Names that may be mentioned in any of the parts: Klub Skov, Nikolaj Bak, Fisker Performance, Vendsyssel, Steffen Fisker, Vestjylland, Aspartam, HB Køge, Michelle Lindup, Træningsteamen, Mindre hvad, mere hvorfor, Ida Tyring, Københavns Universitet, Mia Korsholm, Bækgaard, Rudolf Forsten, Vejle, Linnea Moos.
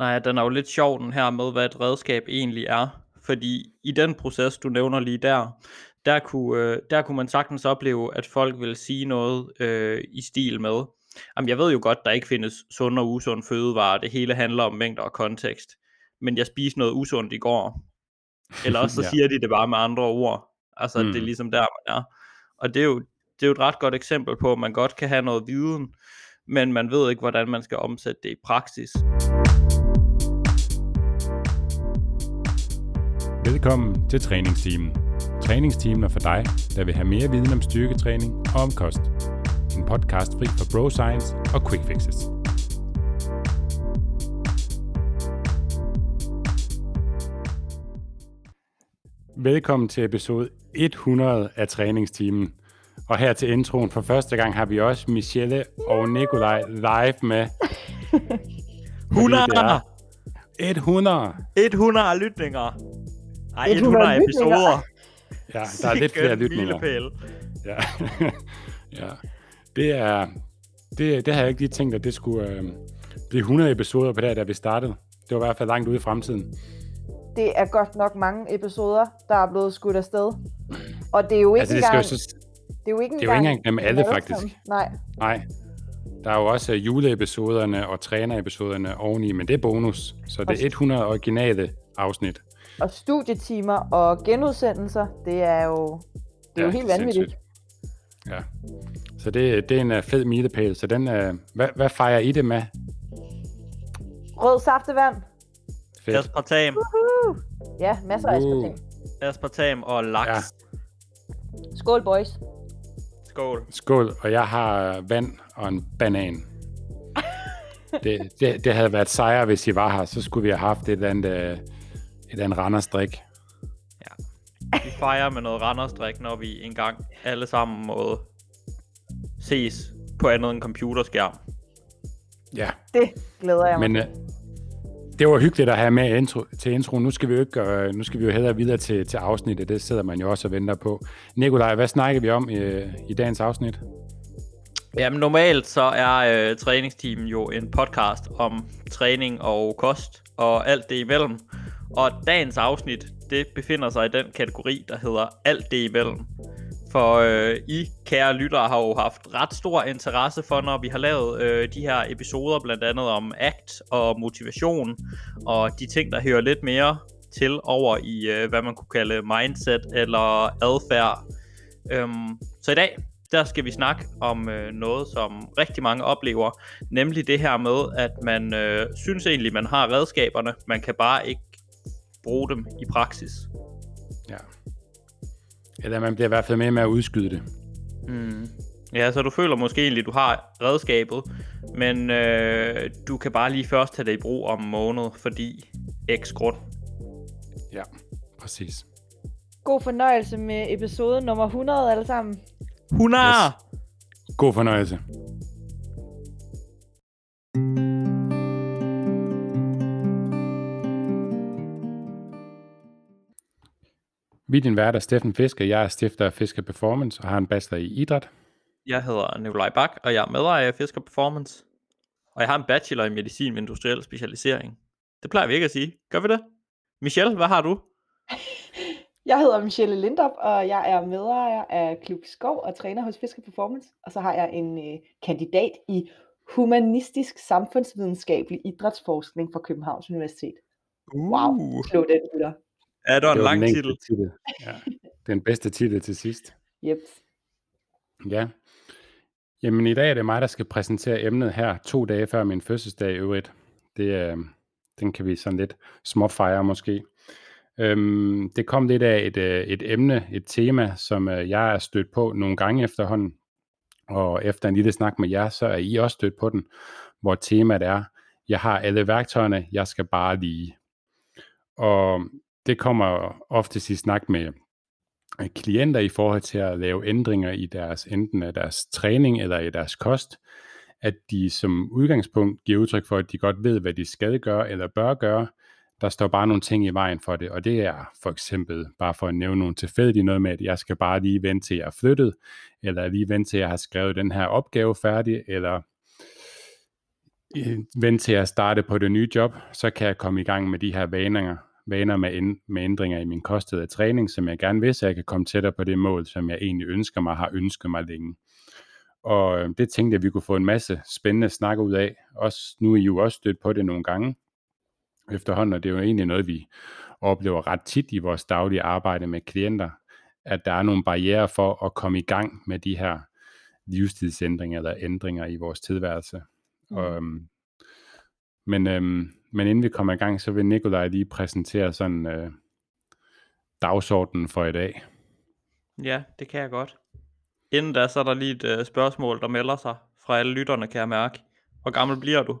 Nej, den er jo lidt sjov den her med, hvad et redskab egentlig er. Fordi i den proces, du nævner lige der kunne man sagtens opleve, at folk ville sige noget i stil med, jamen jeg ved jo godt, der ikke findes sund og usund fødevarer, det hele handler om mængder og kontekst, men jeg spiste noget usundt i går. Eller også så siger de det bare med andre ord. Altså det er ligesom der, man er. Og det er jo et ret godt eksempel på, at man godt kan have noget viden, men man ved ikke, hvordan man skal omsætte det i praksis. Velkommen til Træningsteamen. Træningsteamen er for dig, der vil have mere viden om styrketræning og om kost. En podcast fri for bro science og quick fixes. Velkommen til episode 100 af Træningsteamen. Og her til introen for første gang har vi også Michelle og Nikolaj live med. 100! 100! 100 lytninger! Ej, 100 episoder! Ja, der er lidt flere lytninger. Ja. Ja. Det har jeg ikke lige tænkt, at det skulle blive 100 episoder på det her, da vi startede. Det var i hvert fald langt ude i fremtiden. Det er godt nok mange episoder, der er blevet skudt afsted. Og det er jo ikke engang dem alle, faktisk. Nej. Der er jo også juleepisoderne og trænerepisoderne oveni, men det er bonus. Så det er 100 originale afsnit. Og studietimer og genudsendelser, det er jo helt vanvittigt. Ja, så det er en fed milepæl. Så den, hvad fejrer I det med? Rød saftevand. Fedt. Aspartam. Woohoo! Ja, masser af aspartam. Aspartam og laks. Ja. Skål, boys. Skål. Skål, og jeg har vand og en banan. det havde været sejr, hvis I var her. Så skulle vi have haft et eller andet Randers-drik. Ja. Vi fejrer med noget Randers-drik, når vi engang alle sammen må ses på andet end computerskærm. Ja. Det glæder jeg mig. Men det var hyggeligt at have med til introen. Nu skal vi jo hellere videre til afsnittet. Det sidder man jo også og venter på. Nikolaj, hvad snakker vi om i dagens afsnit? Jamen normalt så er Træningsteamen jo en podcast om træning og kost og alt det imellem. Og dagens afsnit, det befinder sig i den kategori, der hedder alt det imellem. For I, kære lyttere, har jo haft ret stor interesse for, når vi har lavet de her episoder, blandt andet om ACT og motivation, og de ting, der hører lidt mere til over i, hvad man kunne kalde mindset eller adfærd. Så i dag, der skal vi snakke om noget, som rigtig mange oplever, nemlig det her med, at man synes egentlig, man har redskaberne, man kan bare ikke bruge dem i praksis. Ja. Eller man bliver i hvert fald med at udskyde det. Mm. Ja, så du føler måske egentlig, at du har redskabet, men du kan bare lige først tage det i brug om måned, fordi x grund. Ja, præcis. God fornøjelse med episode nummer 100 alle sammen. 100! Yes. God fornøjelse. Vi er din vært er Steffen Fisker, jeg er stifter af Fisker Performance og har en bachelor i idræt. Jeg hedder Nikolaj Bak, og jeg er medejer af Fisker Performance. Og jeg har en bachelor i medicin med industriel specialisering. Det plejer vi ikke at sige. Gør vi det? Michelle, hvad har du? Jeg hedder Michelle Lindup, og jeg er medejer af Klub Skov og træner hos Fisker Performance. Og så har jeg en kandidat i humanistisk samfundsvidenskabelig idrætsforskning fra Københavns Universitet. Wow, slå den lytter. Ja, det var en lang titel. Ja. Den bedste titel til sidst. Yep. Ja. Jamen i dag er det mig, der skal præsentere emnet her 2 dage før min fødselsdag i øvrigt. Den kan vi sådan lidt småfejre måske. Det kom lidt af et emne, et tema, som jeg er stødt på nogle gange efterhånden. Og efter en lille snak med jer, så er I også stødt på den, hvor temaet er, jeg har alle værktøjerne, jeg skal bare lige. Og det kommer oftest i snak med klienter i forhold til at lave ændringer i deres, enten af deres træning eller i deres kost, at de som udgangspunkt giver udtryk for, at de godt ved, hvad de skal gøre eller bør gøre. Der står bare nogle ting i vejen for det, og det er for eksempel, bare for at nævne nogle tilfældige noget med, at jeg skal bare lige vente til, jeg er flyttet, eller lige vente til, jeg har skrevet den her opgave færdig, eller vent til at starte på det nye job, så kan jeg komme i gang med de her vaner med ændringer i min kosthed og træning, som jeg gerne vil, så jeg kan komme tættere på det mål, som jeg egentlig ønsker mig, har ønsket mig længe. Og det tænkte jeg, vi kunne få en masse spændende snakker ud af. Også, nu er I jo også stødt på det nogle gange efterhånden, og det er jo egentlig noget, vi oplever ret tit i vores daglige arbejde med klienter, at der er nogle barrierer for at komme i gang med de her livsstilsændringer eller ændringer i vores tilværelse. Men inden vi kommer i gang, så vil Nikolaj lige præsentere sådan dagsordenen for i dag. Ja, det kan jeg godt. Inden da, så er der lige et spørgsmål, der melder sig fra alle lytterne, kan jeg mærke. Hvor gammel bliver du?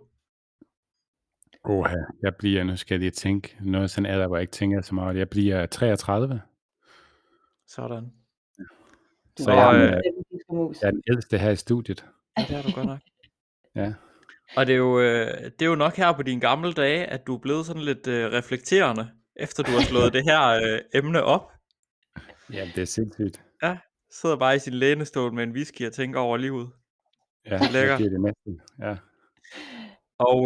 Nu skal jeg lige tænke. Noget sådan alder, hvor jeg ikke tænker så meget. Jeg bliver 33. Sådan. Så jeg er den ældste her i studiet. Ja, det er du godt nok. Ja. Og det er jo nok her på dine gamle dage, at du er blevet sådan lidt reflekterende, efter du har slået det her emne op. Ja, det er sindssygt. Ja, sidder bare i sin lænestol med en whisky og tænker over livet. Ja, lækker. Det er det næsten, ja. Og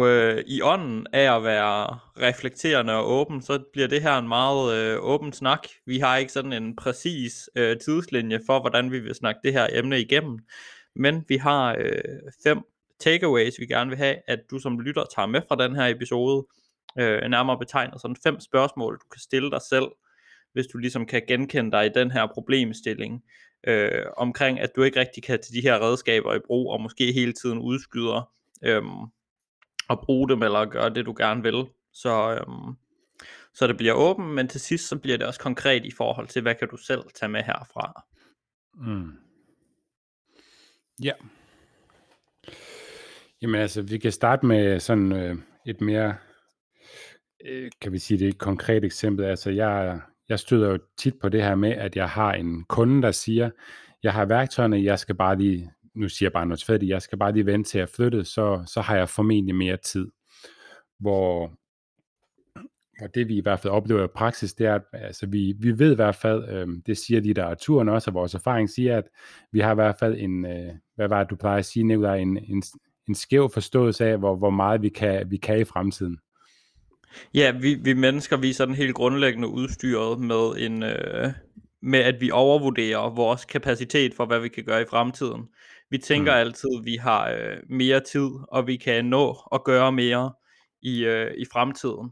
i ånden af at være reflekterende og åben, så bliver det her en meget åben snak. Vi har ikke sådan en præcis tidslinje for, hvordan vi vil snakke det her emne igennem. Men vi har 5 takeaways, vi gerne vil have, at du som lytter tager med fra den her episode. Nærmere betegner sådan 5 spørgsmål, du kan stille dig selv, hvis du ligesom kan genkende dig i den her problemstilling, omkring at du ikke rigtig kan til de her redskaber i brug, og måske hele tiden udskyder at bruge dem, eller gøre det, du gerne vil. Så det bliver åbent, men til sidst, så bliver det også konkret i forhold til, hvad kan du selv tage med herfra? Ja. Jamen altså, vi kan starte med sådan et mere, kan vi sige det, et konkret eksempel. Altså, jeg støder jo tit på det her med, at jeg har en kunde, der siger, jeg har værktøjerne, jeg skal bare lige vente til at flytte, så har jeg formentlig mere tid. Hvor det vi i hvert fald oplever i praksis, det er, at altså, vi ved i hvert fald, det siger litteraturen også, og vores erfaring siger, at vi har i hvert fald en, hvad var det, du plejer at sige, Nikolaj, en skæv forståelse af, hvor meget vi kan i fremtiden. Ja, vi mennesker, vi er sådan helt grundlæggende udstyret med med at vi overvurderer vores kapacitet for, hvad vi kan gøre i fremtiden. Vi tænker altid, at vi har mere tid, og vi kan nå at gøre mere i fremtiden.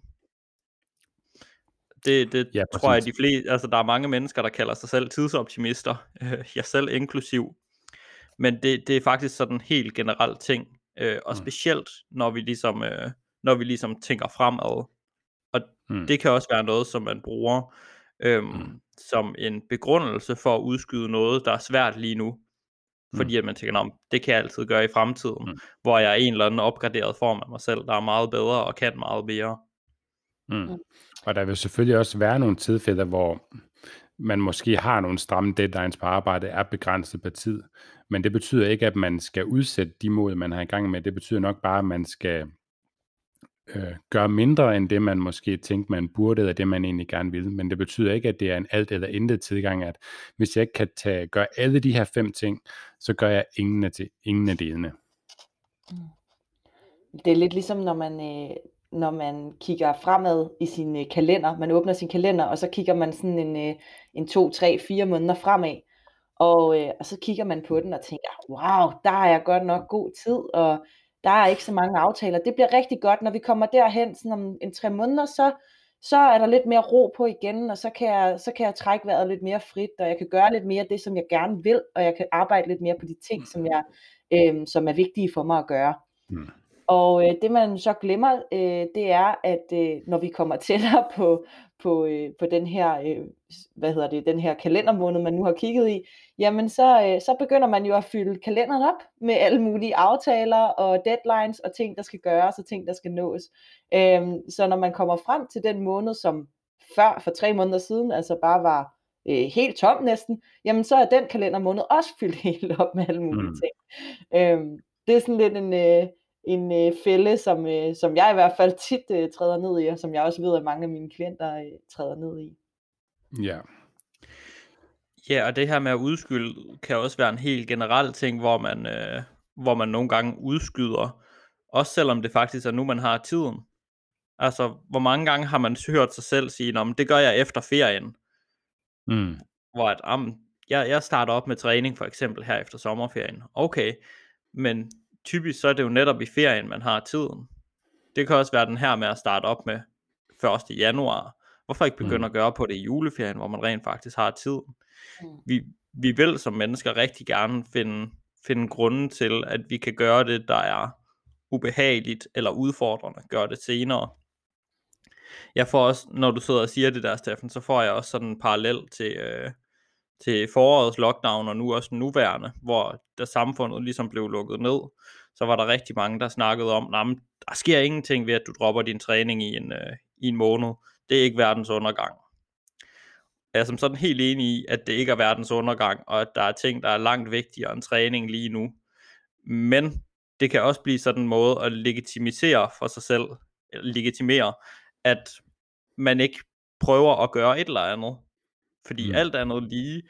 Det tror jeg, der er mange mennesker, der kalder sig selv tidsoptimister, jeg selv inklusiv. Men det er faktisk sådan en helt generel ting, og specielt når vi ligesom tænker fremad. Og det kan også være noget, som man bruger som en begrundelse for at udskyde noget, der er svært lige nu, fordi at man tænker, det kan jeg altid gøre i fremtiden, hvor jeg er en eller anden opgraderet form af mig selv, der er meget bedre og kan meget mere. Og der vil selvfølgelig også være nogle tidfælde, hvor man måske har nogle stramme deadlines på arbejde, er begrænset på tid, men det betyder ikke, at man skal udsætte de mål, man har i gang med. Det betyder nok bare, at man skal gøre mindre end det, man måske tænkte, man burde, eller det, man egentlig gerne vil. Men det betyder ikke, at det er en alt eller intet tidgang, at hvis jeg ikke kan gøre alle de her 5 ting, så gør jeg ingen af delene. Det er lidt ligesom, når man kigger fremad i sin kalender. Man åbner sin kalender, og så kigger man sådan en 2, 3, 4 måneder fremad. Og så kigger man på den og tænker, wow, der har jeg godt nok god tid, og der er ikke så mange aftaler. Det bliver rigtig godt, når vi kommer derhen sådan om en 3 måneder, så er der lidt mere ro på igen, og så kan jeg trække vejret lidt mere frit, og jeg kan gøre lidt mere af det, som jeg gerne vil, og jeg kan arbejde lidt mere på de ting, som jeg som er vigtige for mig at gøre. Og det man så glemmer, det er, at når vi kommer tættere på den her, den her kalendermåned, man nu har kigget i, jamen så begynder man jo at fylde kalenderen op med alle mulige aftaler og deadlines og ting, der skal gøres og ting, der skal nås. Så når man kommer frem til den måned, som før for 3 måneder siden, altså bare var helt tom næsten, jamen så er den kalendermåned også fyldt helt op med alle mulige ting. Det er sådan lidt en fælde, som jeg i hvert fald tit træder ned i, og som jeg også ved, at mange af mine klienter træder ned i. Ja. Ja, og det her med at udskyde, kan også være en helt generel ting, hvor man nogle gange udskyder Også selvom det faktisk er nu, man har tiden. Altså, hvor mange gange har man hørt sig selv sige, nå, men det gør jeg efter ferien. Mm. Hvor at, jeg starter op med træning, for eksempel her efter sommerferien. Okay, men typisk så er det jo netop i ferien, man har tiden. Det kan også være den her med at starte op med 1. januar. Hvorfor ikke begynde at gøre på det i juleferien, hvor man rent faktisk har tiden? Vi vil som mennesker rigtig gerne finde grunden til, at vi kan gøre det, der er ubehageligt eller udfordrende, gøre det senere. Jeg får også, når du sidder og siger det der, Steffen, så får jeg også sådan en parallel til forårets lockdown, og nu også den nuværende, hvor da samfundet ligesom blev lukket ned, så var der rigtig mange, der snakkede om, nah, men der sker ingenting ved, at du dropper din træning i en måned. Det er ikke verdens undergang. Jeg er som sådan helt enig i, at det ikke er verdens undergang, og at der er ting, der er langt vigtigere end træning lige nu. Men det kan også blive sådan en måde at legitimisere for sig selv, at man ikke prøver at gøre et eller andet. Fordi alt andet lige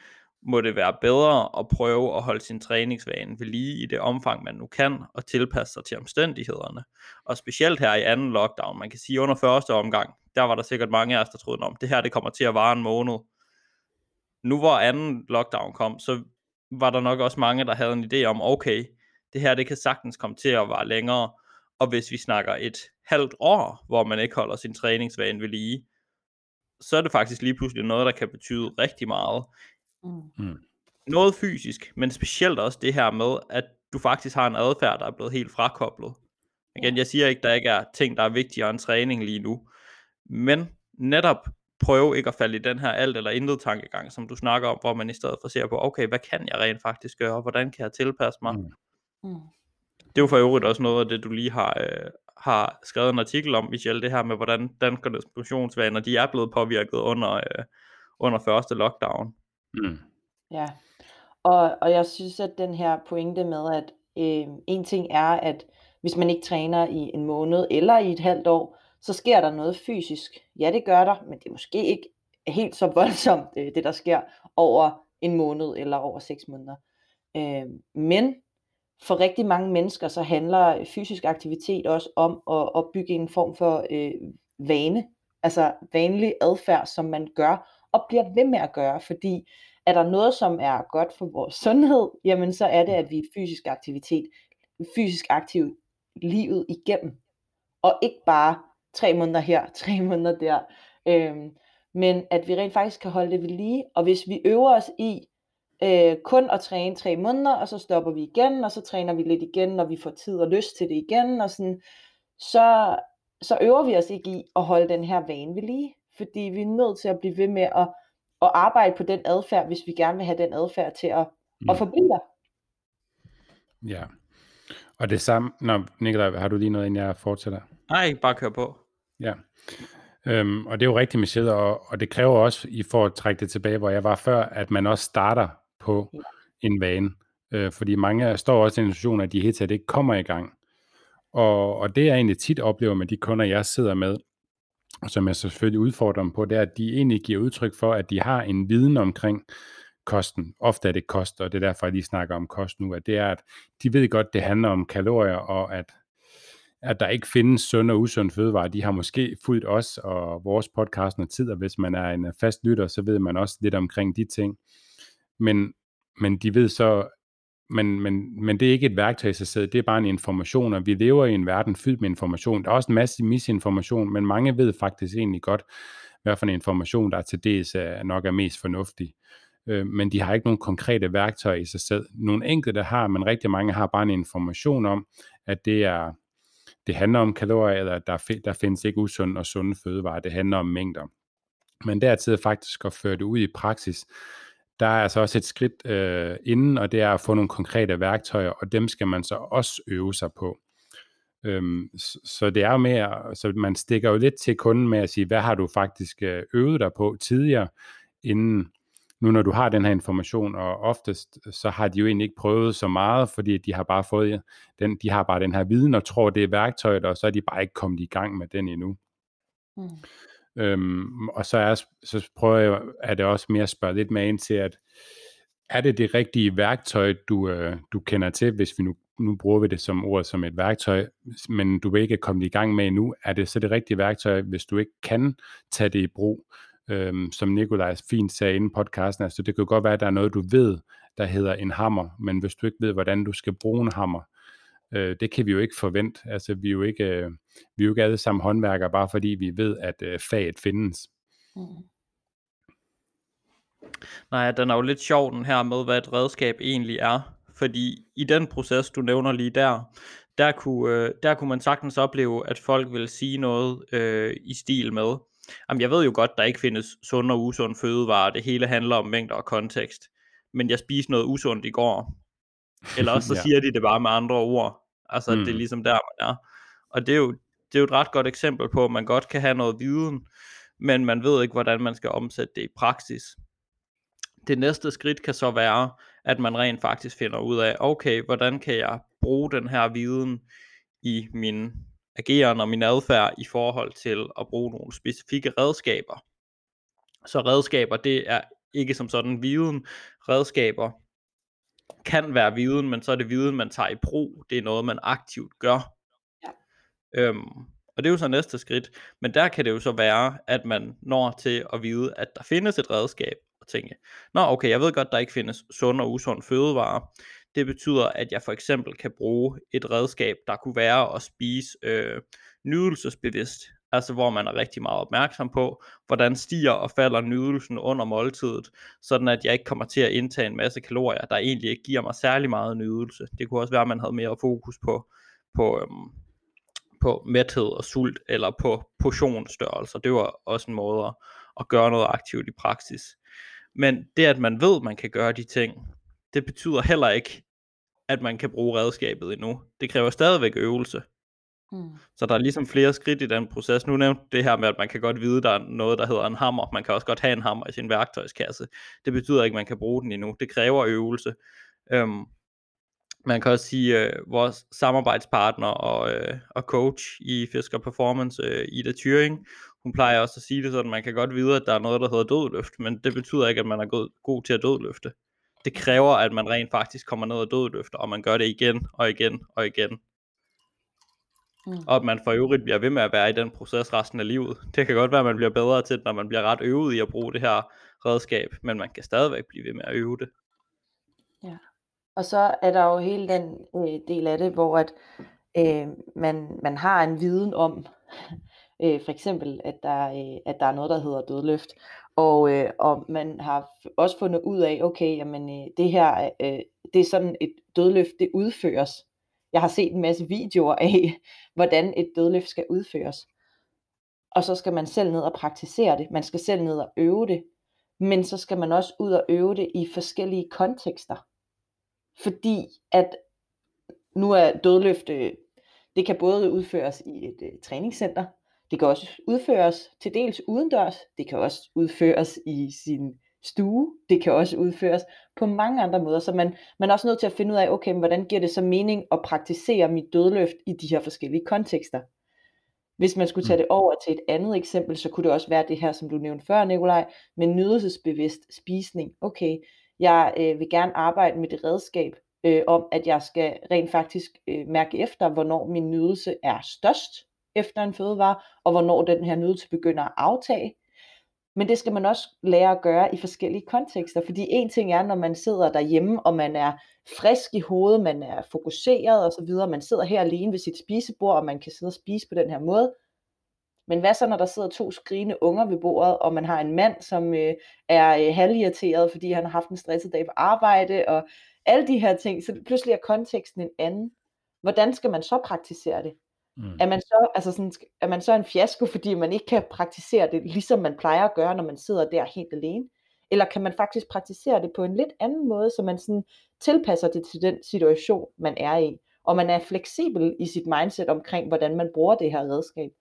må det være bedre at prøve at holde sin træningsvane ved lige i det omfang, man nu kan, og tilpasse sig til omstændighederne. Og specielt her i anden lockdown, man kan sige under første omgang, der var der sikkert mange af os, der troede om, det her det kommer til at vare en måned. Nu hvor anden lockdown kom, så var der nok også mange, der havde en idé om, okay, det her det kan sagtens komme til at vare længere. Og hvis vi snakker et halvt år, hvor man ikke holder sin træningsvane ved lige, så er det faktisk lige pludselig noget, der kan betyde rigtig meget. Mm. Noget fysisk, men specielt også det her med, at du faktisk har en adfærd, der er blevet helt frakoblet. Igen, jeg siger ikke, der ikke er ting, der er vigtigere end træning lige nu, men netop prøve ikke at falde i den her alt eller intet tankegang, som du snakker om, hvor man i stedet for ser på, okay, hvad kan jeg rent faktisk gøre, hvordan kan jeg tilpasse mig? Mm. Det er jo for øvrigt også noget af det, du lige har skrevet en artikel om, Michelle, det her med, hvordan danskernes motionsvaner, de er blevet påvirket under første lockdown. Mm. Ja, og jeg synes, at den her pointe med, at en ting er, at hvis man ikke træner i en måned eller i et halvt år, så sker der noget fysisk. Ja, det gør der, men det er måske ikke helt så voldsomt, det der sker over en måned eller over 6 måneder. Men for rigtig mange mennesker, så handler fysisk aktivitet også om at opbygge en form for vane, altså vanlig adfærd, som man gør, og bliver ved med at gøre, fordi er der noget, som er godt for vores sundhed, jamen så er det, at vi er fysisk aktive livet igennem, og ikke bare 3 måneder her, 3 måneder der, men at vi rent faktisk kan holde det ved lige, og hvis vi øver os i kun at træne 3 måneder, og så stopper vi igen, og så træner vi lidt igen, når vi får tid og lyst til det igen, og sådan, så øver vi os ikke i at holde den her vane ved lige, fordi vi er nødt til at blive ved med at arbejde på den adfærd, hvis vi gerne vil have den adfærd til at forblive der. Ja, og det samme... Nå, Nikolaj, har du lige noget, inden jeg fortsætter? Nej, bare kør på. Ja, og det er jo rigtigt, Michelle, og det kræver også, I får at trække det tilbage, hvor jeg var før, at man også starter på en vane, fordi mange står også i en situation, at de helt taget ikke kommer i gang. Og det jeg egentlig tit oplever med de kunder, jeg sidder med, som jeg selvfølgelig udfordrer dem på, det er, at de egentlig giver udtryk for, at de har en viden omkring kosten. Ofte er det kost, og det er derfor, at de snakker om kost nu, at det er, at de ved godt, det handler om kalorier, og at der ikke findes sund og usund fødevarer. De har måske fulgt os og vores podcast noget tid, og hvis man er en fast lytter, så ved man også lidt omkring de ting. Men de ved så, men det er ikke et værktøj i sig selv, det er bare en information, og vi lever i en verden fyldt med information. Der er også en masse misinformation, men mange ved faktisk egentlig godt, hvad for en information, der til dels nok er mest fornuftig. Men de har ikke nogen konkrete værktøjer i sig selv. Nogle enkelte har, men rigtig mange har bare en information om, at det handler om kalorier, eller der findes ikke usunde og sunde fødevarer, det handler om mængder. Men dertil faktisk at føre det ud i praksis, der er altså også et skridt inden, og det er at få nogle konkrete værktøjer, og dem skal man så også øve sig på. Så det er jo mere, så man stikker jo lidt til kunden med at sige, hvad har du faktisk øvet dig på tidligere, inden nu når du har den her information, og oftest så har de jo egentlig ikke prøvet så meget, fordi de har bare fået den her viden, og tror det er værktøjet, og så er de bare ikke kommet i gang med den endnu. Mm. Og så prøver jeg, at det også mere at spørge lidt mere ind til, at er det rigtige værktøj, du kender til, hvis vi nu nu bruger vi det som ord som et værktøj, men du vil ikke komme i gang med endnu, er det så det rigtige værktøj, hvis du ikke kan tage det i brug? Som Nikolaj fint sagde inden podcasten, altså det kan godt være, at der er noget, du ved, der hedder en hammer, men hvis du ikke ved, hvordan du skal bruge en hammer, det kan vi jo ikke forvente. Altså vi er jo ikke alle sammen håndværkere, bare fordi vi ved, at faget findes. Mm. Nej, den er jo lidt sjov den her med, hvad et redskab egentlig er, fordi i den proces, du nævner lige der kunne man sagtens opleve, at folk ville sige noget i stil med, jamen jeg ved jo godt, der ikke findes sund og usund fødevarer, det hele handler om mængder og kontekst, men jeg spiste noget usundt i går, eller også så siger de det bare med andre ord, altså det er ligesom der man er, og det er jo et ret godt eksempel på, at man godt kan have noget viden, men man ved ikke, hvordan man skal omsætte det i praksis. Det næste skridt kan så være, at man rent faktisk finder ud af, okay, hvordan kan jeg bruge den her viden i min ageren og min adfærd i forhold til at bruge nogle specifikke redskaber. Så redskaber, det er ikke som sådan viden. Redskaber kan være viden, men så er det viden, man tager i brug. Det er noget, man aktivt gør. Ja. Og det er jo så næste skridt. Men der kan det jo så være, at man når til at vide, at der findes et redskab. Og tænke, nå okay, jeg ved godt, der ikke findes sund og usund fødevarer. Det betyder, at jeg for eksempel kan bruge et redskab, der kunne være at spise nydelsesbevidst. Altså hvor man er rigtig meget opmærksom på, hvordan stiger og falder nydelsen under måltidet, sådan at jeg ikke kommer til at indtage en masse kalorier, der egentlig ikke giver mig særlig meget nydelse. Det kunne også være, at man havde mere fokus på mæthed og sult, eller på portionsstørrelser. Det var også en måde at gøre noget aktivt i praksis. Men det, at man ved, at man kan gøre de ting, det betyder heller ikke, at man kan bruge redskabet endnu. Det kræver stadigvæk øvelse. Mm. Så der er ligesom flere skridt i den proces. Nu nævnte det her med, at man kan godt vide, der er noget, der hedder en hammer. Man kan også godt have en hammer i sin værktøjskasse. Det betyder ikke, at man kan bruge den endnu. Det kræver øvelse. Man kan også sige, at vores samarbejdspartner og coach i Fisker Performance, Ida Tyring, hun plejer også at sige det sådan, at man kan godt vide, at der er noget, der hedder dødløft, men det betyder ikke, at man er god til at dødløfte. Det kræver, at man rent faktisk kommer ned og dødløfter, og man gør det igen og igen og igen. Mm. Og at man for øvrigt bliver ved med at være i den proces resten af livet. Det kan godt være, at man bliver bedre til, når man bliver ret øvet i at bruge det her redskab, men man kan stadigvæk blive ved med at øve det. Ja. Og så er der jo hele den del af det, hvor at, man har en viden om, for eksempel, at der er noget, der hedder dødløft. Og man har også fundet ud af, okay, jamen, det her, det er sådan et dødløft, det udføres. Jeg har set en masse videoer af, hvordan et dødløft skal udføres. Og så skal man selv ned og praktisere det. Man skal selv ned og øve det. Men så skal man også ud og øve det i forskellige kontekster. Fordi at nu er dødløft, det kan både udføres i et træningscenter. Det kan også udføres til dels udendørs, det kan også udføres i sin stue, det kan også udføres på mange andre måder, så man er også nødt til at finde ud af, okay, hvordan giver det så mening at praktisere mit dødløft i de her forskellige kontekster. Hvis man skulle tage det over til et andet eksempel, så kunne det også være det her, som du nævnte før, Nikolaj, med nydelsesbevidst spisning. Okay, jeg vil gerne arbejde med det redskab om, at jeg skal rent faktisk mærke efter, hvornår min nydelse er størst efter en fødevare, og hvornår den her nydelse begynder at aftage. Men det skal man også lære at gøre i forskellige kontekster, fordi en ting er, når man sidder derhjemme, og man er frisk i hovedet, man er fokuseret osv., man sidder her alene ved sit spisebord, og man kan sidde og spise på den her måde. Men hvad så, når der sidder 2 skrigende unger ved bordet, og man har en mand, som er halvirriteret, fordi han har haft en stresset dag på arbejde, og alle de her ting, så pludselig er konteksten en anden. Hvordan skal man så praktisere det? Mm. Er man så en fiasko, fordi man ikke kan praktisere det, ligesom man plejer at gøre, når man sidder der helt alene? Eller kan man faktisk praktisere det på en lidt anden måde, så man sådan tilpasser det til den situation, man er i? Og man er fleksibel i sit mindset omkring, hvordan man bruger det her redskab.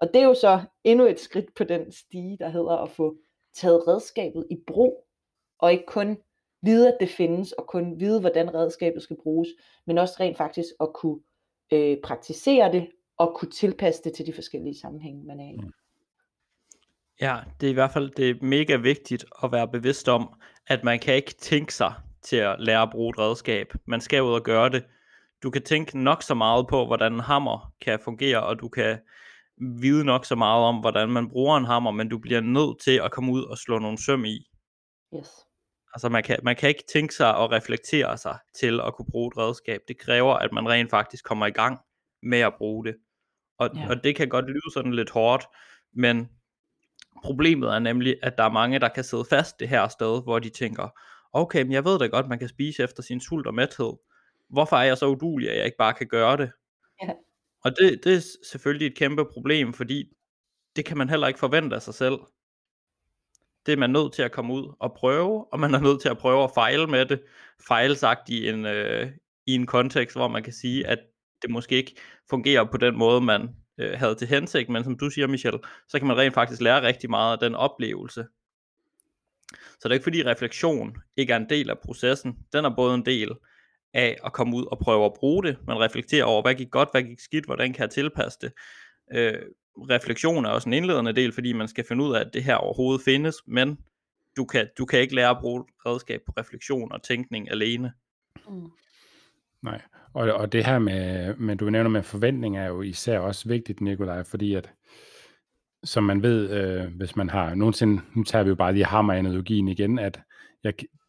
Og det er jo så endnu et skridt på den stige, der hedder at få taget redskabet i brug, og ikke kun vide, at det findes, og kun vide, hvordan redskabet skal bruges, men også rent faktisk at kunne praktisere det og kunne tilpasse det til de forskellige sammenhænge, man er i. Ja, det er i hvert fald det er mega vigtigt at være bevidst om, at man kan ikke tænke sig til at lære at bruge et redskab. Man skal ud og gøre det. Du kan tænke nok så meget på, hvordan en hammer kan fungere, og du kan vide nok så meget om, hvordan man bruger en hammer, men du bliver nødt til at komme ud og slå nogle søm i. Yes. Altså man kan ikke tænke sig og reflektere sig til at kunne bruge et redskab. Det kræver, at man rent faktisk kommer i gang med at bruge det. Og det kan godt lyde sådan lidt hårdt, men problemet er nemlig, at der er mange, der kan sidde fast det her sted, hvor de tænker, okay, men jeg ved da godt, man kan spise efter sin sult og mæthed. Hvorfor er jeg så uduelig, at jeg ikke bare kan gøre det? Ja. Og det er selvfølgelig et kæmpe problem, fordi det kan man heller ikke forvente af sig selv. Det er man nødt til at komme ud og prøve, og man er nødt til at prøve at fejle med det. Fejle sagt i en kontekst, hvor man kan sige, at det måske ikke fungerer på den måde, man havde til hensigt. Men som du siger, Michelle, så kan man rent faktisk lære rigtig meget af den oplevelse. Så det er ikke fordi refleksion ikke er en del af processen. Den er både en del af at komme ud og prøve at bruge det. Man reflekterer over, hvad gik godt, hvad gik skidt, hvordan kan jeg tilpasse det. Refleksion er også en indledende del, fordi man skal finde ud af, at det her overhovedet findes, men du kan ikke lære at bruge redskab på refleksion og tænkning alene. Mm. Nej, og det her med du nævner med forventninger er jo især også vigtigt, Nikolaj, fordi at som man ved, hvis man har nogensinde, nu tager vi jo bare lige hammeranalogien igen, at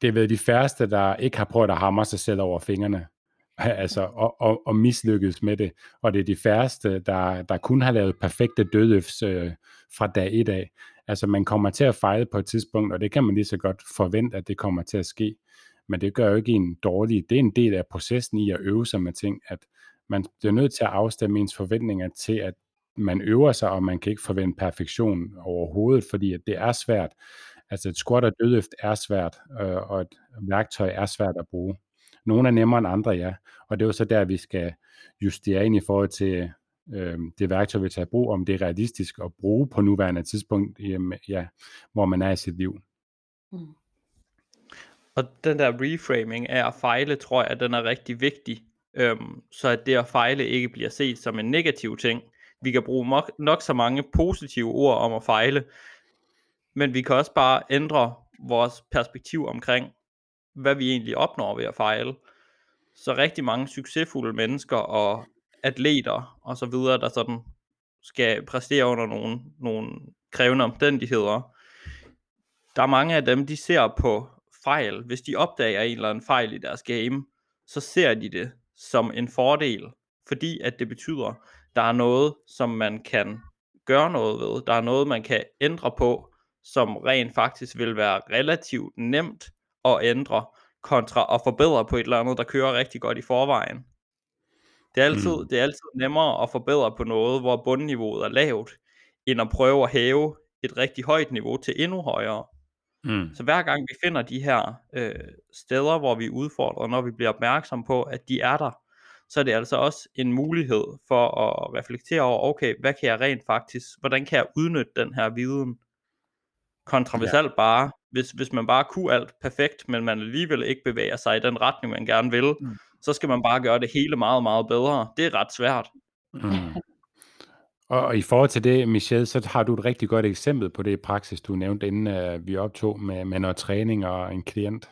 det er ved de færreste, der ikke har prøvet at hamre sig selv over fingrene, altså, og mislykkedes med det, og det er de færreste, der kun har lavet perfekte dødløfts fra dag 1 af. Altså man kommer til at fejle på et tidspunkt, og det kan man lige så godt forvente, at det kommer til at ske, men det gør jo ikke en dårlig, det er en del af processen i at øve sig med ting, at man bliver nødt til at afstemme ens forventninger til, at man øver sig, og man kan ikke forvente perfektion overhovedet, fordi at det er svært. Altså et squat og dødløft er svært, og et værktøj er svært at bruge. Nogle er nemmere end andre, ja. Og det er jo så der, vi skal justere ind i forhold til det værktøj, vi tager i brug, om det er realistisk at bruge på nuværende tidspunkt, ja, hvor man er i sit liv. Mm. Og den der reframing af at fejle, tror jeg, at den er rigtig vigtig. Så at det at fejle ikke bliver set som en negativ ting. Vi kan bruge nok så mange positive ord om at fejle, men vi kan også bare ændre vores perspektiv omkring, hvad vi egentlig opnår ved at fejle. Så rigtig mange succesfulde mennesker og atleter og så videre, der sådan skal præstere under nogle krævende omstændigheder, der er mange af dem, de ser på fejl. Hvis de opdager en eller anden fejl i deres game, så ser de det som en fordel, fordi at det betyder, der er noget, som man kan gøre noget ved. Der er noget, man kan ændre på, som rent faktisk vil være relativt nemt at ændre, kontra at forbedre på et eller andet, der kører rigtig godt i forvejen. Det er altid nemmere at forbedre på noget, hvor bundniveauet er lavt, end at prøve at hæve et rigtig højt niveau til endnu højere. Mm. Så hver gang vi finder de her steder, hvor vi udfordrer, når vi bliver opmærksom på, at de er der, så er det altså også en mulighed for at reflektere over, okay, hvad kan jeg rent faktisk, hvordan kan jeg udnytte den her viden, kontra hvis alt bare, hvis man bare kunne alt perfekt, men man alligevel ikke bevæger sig i den retning, man gerne vil, så skal man bare gøre det hele meget, meget bedre. Det er ret svært. Mm. Og i forhold til det, Michelle, så har du et rigtig godt eksempel på det i praksis, du nævnte, inden vi optog med noget træning og en klient.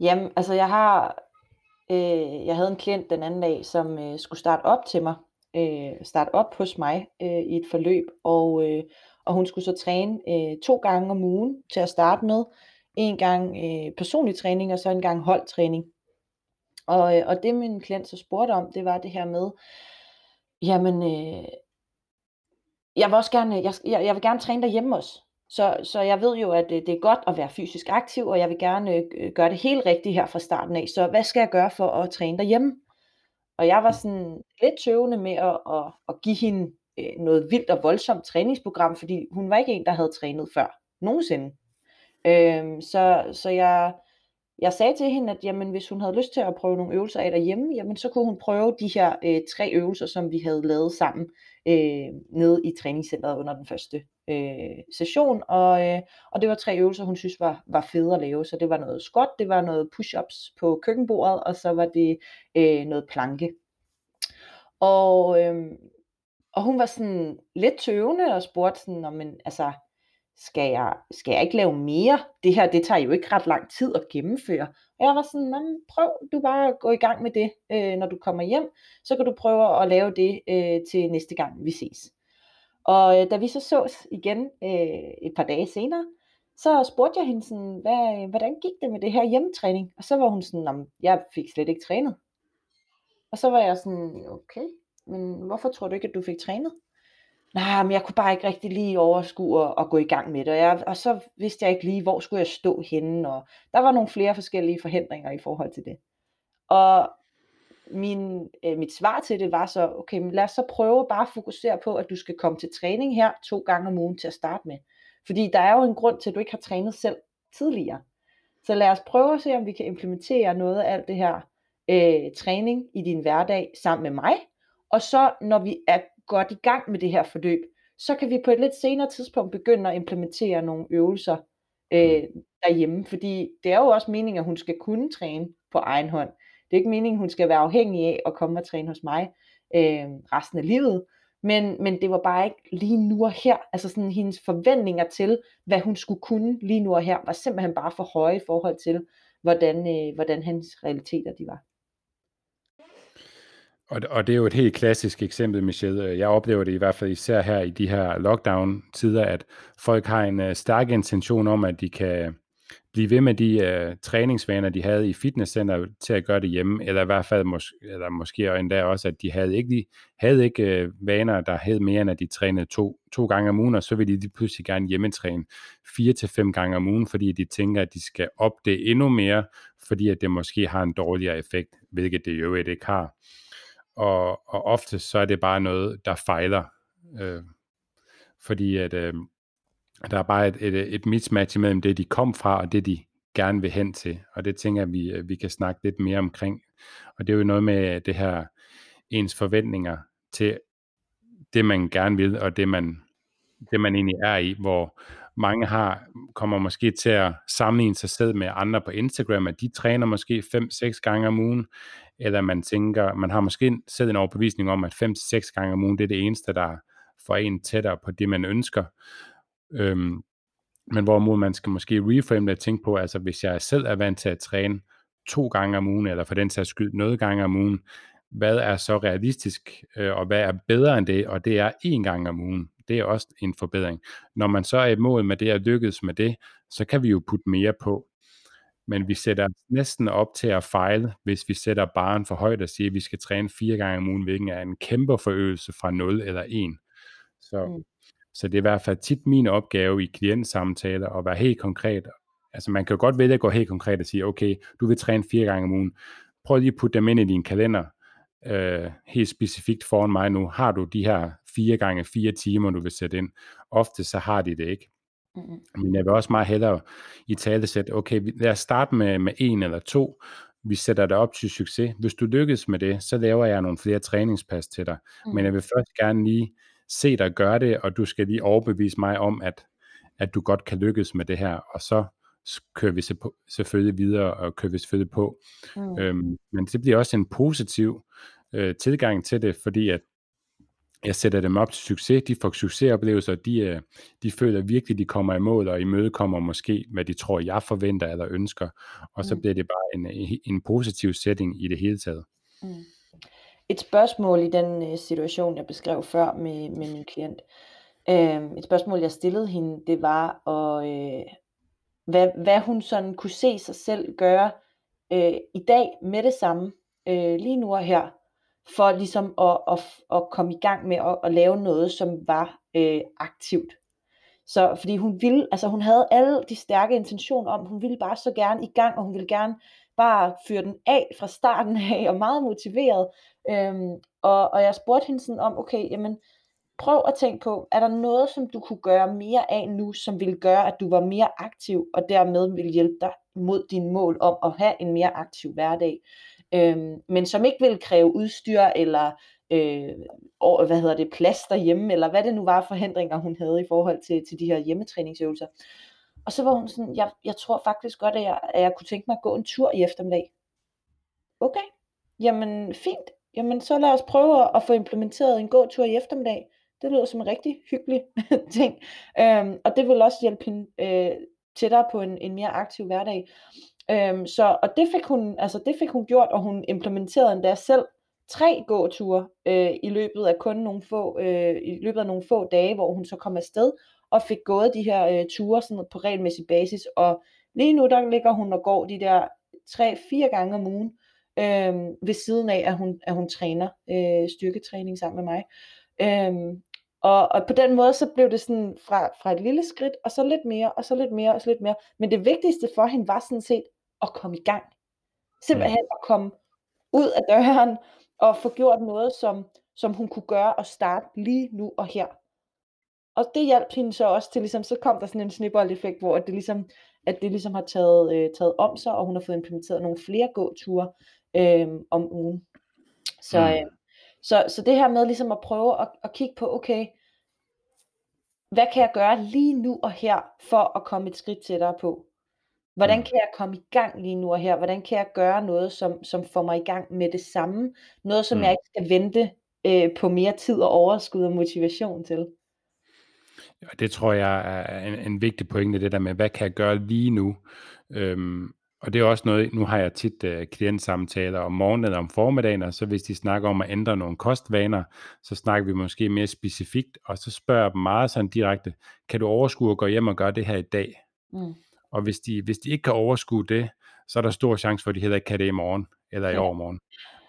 Jamen, altså jeg havde en klient den anden dag, som skulle starte op hos mig i et forløb, og hun skulle så træne 2 gange om ugen til at starte med. 1 gang personlig træning, og så 1 gang holdtræning. Og det min klient så spurgte om, det var det her med, jamen, jeg vil gerne træne derhjemme også. Så jeg ved jo, at det er godt at være fysisk aktiv, og jeg vil gerne gøre det helt rigtigt her fra starten af. Så hvad skal jeg gøre for at træne derhjemme? Og jeg var sådan lidt tøvende med at give hende noget vildt og voldsomt træningsprogram, fordi hun var ikke en, der havde trænet før nogensinde. Så jeg sagde til hende, at jamen, hvis hun havde lyst til at prøve nogle øvelser af derhjemme, jamen, så kunne hun prøve de her 3 øvelser, som vi havde lavet sammen nede i træningscenteret under den første session. Og det var 3 øvelser, hun synes var fede at lave. Så det var noget squat, det var noget push-ups på køkkenbordet, og så var det noget planke. Og hun var sådan lidt tøvende og spurgte sådan, men altså, skal jeg ikke lave mere? Det her, det tager jo ikke ret lang tid at gennemføre. Og jeg var sådan, prøv du bare at gå i gang med det, når du kommer hjem, så kan du prøve at lave det til næste gang vi ses. Og da vi så sås igen et par dage senere, så spurgte jeg hende sådan, hvordan gik det med det her hjemmetræning? Og så var hun sådan, jeg fik slet ikke trænet. Og så var jeg sådan, okay, men hvorfor tror du ikke, at du fik trænet? Nej, men jeg kunne bare ikke rigtig lige overskue og gå i gang med det. Og så vidste jeg ikke lige, hvor skulle jeg stå henne. Og der var nogle flere forskellige forhindringer i forhold til det. Og mit svar til det var så, okay, men lad os så prøve bare at fokusere på, at du skal komme til træning her 2 gange om ugen til at starte med. Fordi der er jo en grund til, at du ikke har trænet selv tidligere. Så lad os prøve at se, om vi kan implementere noget af alt det her træning i din hverdag sammen med mig. Og så når vi er godt i gang med det her forløb, så kan vi på et lidt senere tidspunkt begynde at implementere nogle øvelser derhjemme. Fordi det er jo også meningen, at hun skal kunne træne på egen hånd. Det er ikke meningen, at hun skal være afhængig af at komme og træne hos mig resten af livet. Men det var bare ikke lige nu og her. Altså sådan, hendes forventninger til, hvad hun skulle kunne lige nu og her, var simpelthen bare for høje i forhold til, hvordan hendes realiteter de var. Og det er jo et helt klassisk eksempel, Michelle. Jeg oplever det i hvert fald især her i de her lockdown-tider, at folk har en stærk intention om, at de kan blive ved med de træningsvaner, de havde i fitnesscenter, til at gøre det hjemme, eller i hvert fald måske endda også, at de havde ikke vaner, der hed mere end, at de trænede to gange om ugen, og så ville de pludselig gerne hjemmetræne 4-5 gange om ugen, fordi de tænker, at de skal op det endnu mere, fordi at det måske har en dårligere effekt, hvilket det jo ikke har. Og ofte så er det bare noget, der fejler, fordi at der er bare et mismatch mellem det, de kom fra, og det, de gerne vil hen til. Og det tænker jeg, vi kan snakke lidt mere omkring. Og det er jo noget med det her, ens forventninger til det, man gerne vil, og det man egentlig er i, hvor mange kommer måske til at sammenligne sig selv med andre på Instagram, at de træner måske 5-6 gange om ugen, eller man tænker, man har måske selv en overbevisning om, at 5-6 gange om ugen, det er det eneste, der får en tættere på det, man ønsker. Men hvorimod man skal måske reframe det og tænke på, altså hvis jeg selv er vant til at træne 2 gange om ugen, eller for den sags skyld noget gange om ugen, hvad er så realistisk, og hvad er bedre end det, og det er 1 gang om ugen. Det er også en forbedring. Når man så er i mål med det og lykkes med det, så kan vi jo putte mere på. Men vi sætter næsten op til at fejle, hvis vi sætter barren for højt og siger, at vi skal træne 4 gange om ugen, hvilken er en kæmpe forøgelse fra 0 eller 1. Så det er i hvert fald tit min opgave i klientsamtaler at være helt konkret. Altså man kan jo godt vælge at gå helt konkret og sige, okay, du vil træne 4 gange om ugen. Prøv lige at putte dem ind i din kalender. Helt specifikt foran mig nu, har du de her 4 gange 4 timer, du vil sætte ind. Ofte så har de det ikke. Mm-hmm. Men jeg vil også meget hellere i talesæt, okay, lad os starte med 1 eller 2. Vi sætter dig op til succes. Hvis du lykkes med det, så laver jeg nogle flere træningspas til dig. Mm-hmm. Men jeg vil først gerne lige se dig gøre det, og du skal lige overbevise mig om, at du godt kan lykkes med det her, og så kører vi selvfølgelig videre, og kører vi selvfølgelig på. Mm. Men det bliver også en positiv tilgang til det, fordi at jeg sætter dem op til succes, de får succesoplevelser, de føler virkelig, de kommer i mål, og imødekommer måske, hvad de tror, jeg forventer eller ønsker, og så bliver det bare en positiv setting i det hele taget. Mm. Et spørgsmål i den situation, jeg beskrev før med min klient. Et spørgsmål, jeg stillede hende, det var, hvad hun sådan kunne se sig selv gøre i dag med det samme, lige nu og her, for ligesom at komme i gang med at lave noget, som var aktivt. Så, fordi hun ville, altså hun havde alle de stærke intentioner om, hun ville bare så gerne i gang, og hun ville gerne bare fyre den af fra starten af, og meget motiveret. Og jeg spurgte hende sådan om, okay, jamen, prøv at tænke på, er der noget, som du kunne gøre mere af nu, som ville gøre, at du var mere aktiv, og dermed ville hjælpe dig mod dine mål om at have en mere aktiv hverdag, men som ikke ville kræve udstyr, eller plads derhjemme, eller hvad det nu var forhindringer, hun havde i forhold til de her hjemmetræningsøvelser. Og så var hun sådan, jeg tror faktisk godt, at jeg kunne tænke mig at gå en tur i eftermiddag. Okay, jamen fint. Jamen så lad os prøve at få implementeret en gåtur i eftermiddag. Det lyder som en rigtig hyggelig ting. Og det vil også hjælpe hende tættere på en mere aktiv hverdag. Og det fik hun gjort, og hun implementerede endda selv 3 gåture i løbet af nogle få dage, hvor hun så kom afsted og fik gået de her ture sådan på regelmæssig basis. Og lige nu der ligger hun og går de der 3-4 gange om ugen ved siden af, at hun træner styrketræning sammen med mig. Og på den måde så blev det sådan fra et lille skridt, og så lidt mere, og så lidt mere, og så lidt mere. Men det vigtigste for hende var sådan set at komme i gang. Simpelthen at komme ud af døren og få gjort noget, som hun kunne gøre og starte lige nu og her. Og det hjalp hende så også til, ligesom, så kom der sådan en snebold-effekt, hvor det ligesom har taget om sig, og hun har fået implementeret nogle flere gåture om ugen. Så det her med ligesom at prøve at kigge på, okay, hvad kan jeg gøre lige nu og her, for at komme et skridt tættere på? Hvordan kan jeg komme i gang lige nu og her? Hvordan kan jeg gøre noget, som får mig i gang med det samme? Noget, som jeg ikke skal vente på mere tid og overskud og motivation til. Ja, det tror jeg er en vigtig pointe, det der med, hvad kan jeg gøre lige nu? Og det er også noget, nu har jeg tit klientsamtaler om morgenen eller om formiddagen, og så hvis de snakker om at ændre nogle kostvaner, så snakker vi måske mere specifikt, og så spørger jeg dem meget sådan direkte, kan du overskue at gå hjem og gøre det her i dag? Og hvis de ikke kan overskue det, så er der stor chance for, at de heller ikke kan det i morgen eller i overmorgen.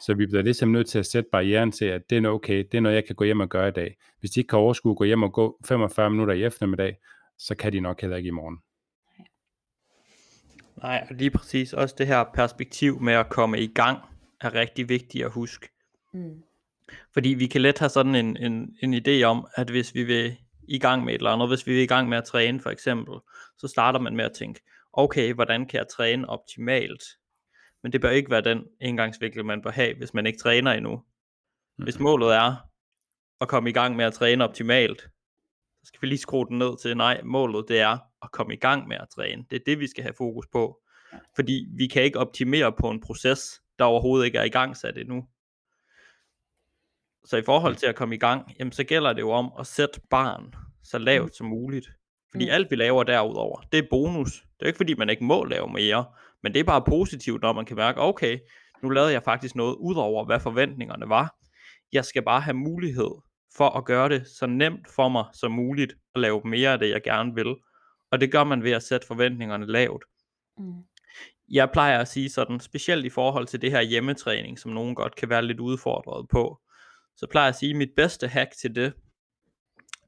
Så vi bliver ligesom nødt til at sætte barrieren til, at det er okay, det er noget, jeg kan gå hjem og gøre i dag. Hvis de ikke kan overskue at gå hjem og gå 45 minutter i eftermiddag, så kan de nok heller ikke i morgen. Nej, og lige præcis også det her perspektiv med at komme i gang er rigtig vigtigt at huske. Fordi vi kan let have sådan en idé om, at hvis vi vil i gang med et eller andet, hvis vi vil i gang med at træne for eksempel, så starter man med at tænke, okay, hvordan kan jeg træne optimalt? Men det bør ikke være den indgangsvinkel, man bør have, hvis man ikke træner endnu. Hvis målet er at komme i gang med at træne optimalt, så skal vi lige skrue den ned til, nej, målet det er at komme i gang med at træne. Det er det, vi skal have fokus på. Fordi vi kan ikke optimere på en proces, der overhovedet ikke er i gang sat endnu. Så i forhold til at komme i gang, jamen, så gælder det jo om at sætte barren så lavt som muligt. Fordi alt vi laver derudover, det er bonus. Det er jo ikke fordi, man ikke må lave mere. Men det er bare positivt, når man kan mærke, okay, nu lavede jeg faktisk noget ud over, hvad forventningerne var. Jeg skal bare have mulighed for at gøre det så nemt for mig som muligt, at lave mere af det, jeg gerne vil. Og det gør man ved at sætte forventningerne lavt. Jeg plejer at sige sådan, specielt i forhold til det her hjemmetræning, som nogen godt kan være lidt udfordret på, så plejer jeg at sige, at mit bedste hack til det,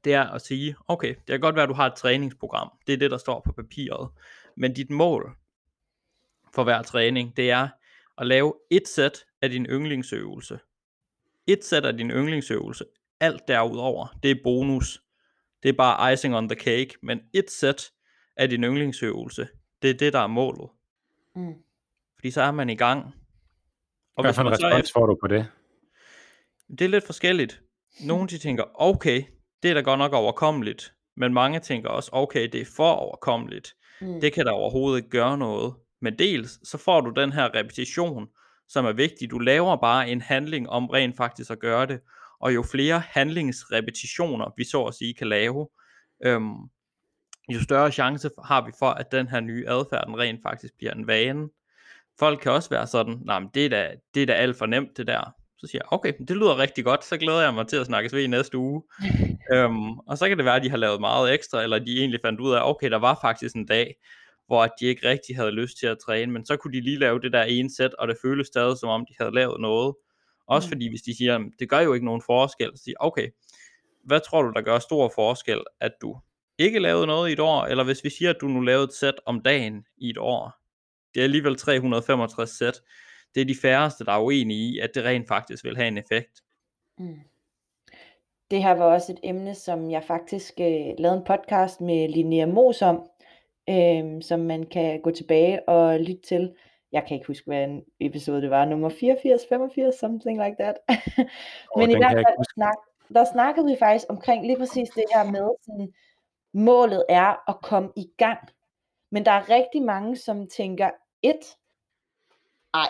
det er at sige, okay, det kan godt være, at du har et træningsprogram, det er det, der står på papiret, men dit mål for hver træning, det er at lave et sæt af din yndlingsøvelse. Et sæt af din yndlingsøvelse, alt derudover, det er bonus. Det er bare icing on the cake, men et sæt af din yndlingsøvelse, det er det, der er målet. Fordi så er man i gang. Og hvad for en respons får du på det? Det er lidt forskelligt. Nogle de tænker, okay, det er da godt nok overkommeligt, men mange tænker også, okay, det er for overkommeligt. Det kan der overhovedet ikke gøre noget. Men dels, så får du den her repetition, som er vigtig. Du laver bare en handling om rent faktisk at gøre det. Og jo flere handlingsrepetitioner, vi så at sige kan lave, jo større chance har vi for, at den her nye adfærd, den rent faktisk bliver en vane. Folk kan også være sådan, nej, men det er da alt for nemt det der. Så siger jeg, okay, det lyder rigtig godt, så glæder jeg mig til at snakkes ved i næste uge. Og så kan det være, at de har lavet meget ekstra, eller de egentlig fandt ud af, okay, der var faktisk en dag, hvor de ikke rigtig havde lyst til at træne, men så kunne de lige lave det der ene sæt, og det føles stadig som om, de havde lavet noget. Også fordi hvis de siger, det gør jo ikke nogen forskel, så siger, okay, hvad tror du, der gør stor forskel, at du ikke lavede noget i et år, eller hvis vi siger, at du nu lavede et sæt om dagen i et år, det er alligevel 365 sæt, det er de færreste, der er uenige i, at det rent faktisk vil have en effekt. Det her var også et emne, som jeg faktisk lavede en podcast med Linnea Moos om, som man kan gå tilbage og lytte til. Jeg kan ikke huske, hvad en episode det var, nummer 84, 85, something like that. Men i hvert fald, der snakkede vi faktisk omkring lige præcis det her med, sådan, målet er at komme i gang. Men der er rigtig mange, som tænker, nej,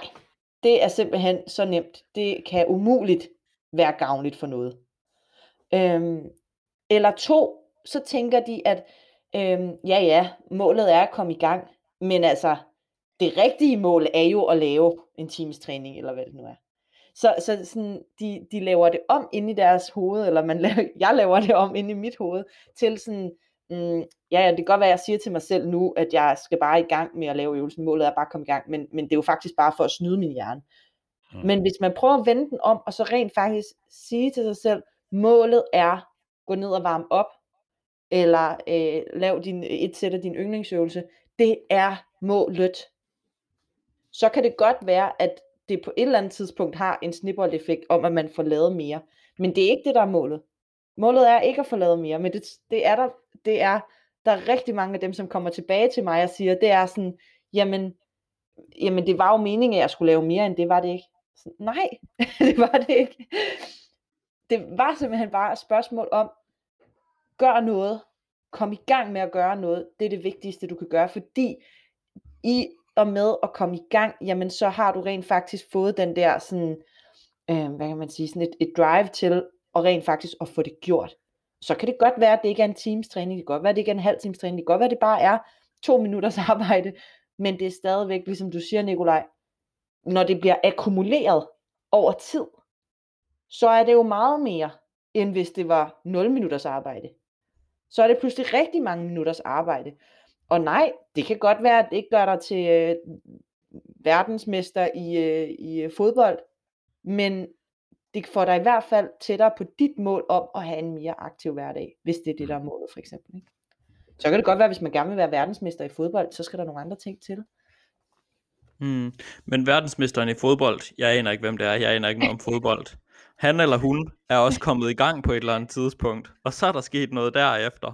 det er simpelthen så nemt, det kan umuligt være gavnligt for noget. Eller 2, så tænker de, at målet er at komme i gang, men altså, det rigtige mål er jo at lave en times træning, eller hvad det nu er. Så sådan, de laver det om inde i deres hoved, eller jeg laver det om inde i mit hoved, til sådan, det kan godt være, jeg siger til mig selv nu, at jeg skal bare i gang med at lave øvelsen, målet er bare at komme i gang, men det er jo faktisk bare for at snyde min hjerne. Men hvis man prøver at vende den om, og så rent faktisk sige til sig selv, målet er, gå ned og varme op, eller lav et sæt af din yndlingsøvelse, det er målet. Så kan det godt være, at det på et eller andet tidspunkt har en snibboldeffekt om, at man får lavet mere. Men det er ikke det, der er målet. Målet er ikke at få lavet mere, men der er rigtig mange af dem, som kommer tilbage til mig og siger, det er sådan, jamen det var jo meningen, at jeg skulle lave mere, end det var det ikke. Så, nej, det var det ikke. Det var simpelthen bare et spørgsmål om, gør noget, kom i gang med at gøre noget, det er det vigtigste, du kan gøre, fordi i og med at komme i gang, jamen så har du rent faktisk fået den der sådan, hvad kan man sige, sådan et drive til, og rent faktisk at få det gjort. Så kan det godt være, at det ikke er en times træning, det kan godt være, at det ikke er en halv times træning, det kan godt være, at det bare er 2 minutters arbejde, men det er stadigvæk, ligesom du siger, Nikolaj, når det bliver akkumuleret over tid, så er det jo meget mere, end hvis det var 0 minutters arbejde. Så er det pludselig rigtig mange minutters arbejde. Og nej, det kan godt være, at det ikke gør dig til verdensmester i fodbold, men det får dig i hvert fald tættere på dit mål om at have en mere aktiv hverdag, hvis det er det, der er målet, for eksempel. Ikke? Så kan det godt være, hvis man gerne vil være verdensmester i fodbold, så skal der nogle andre ting til. Men verdensmesteren i fodbold, jeg aner ikke, hvem det er, jeg aner ikke noget om fodbold. Han eller hun er også kommet i gang på et eller andet tidspunkt, og så er der sket noget derefter.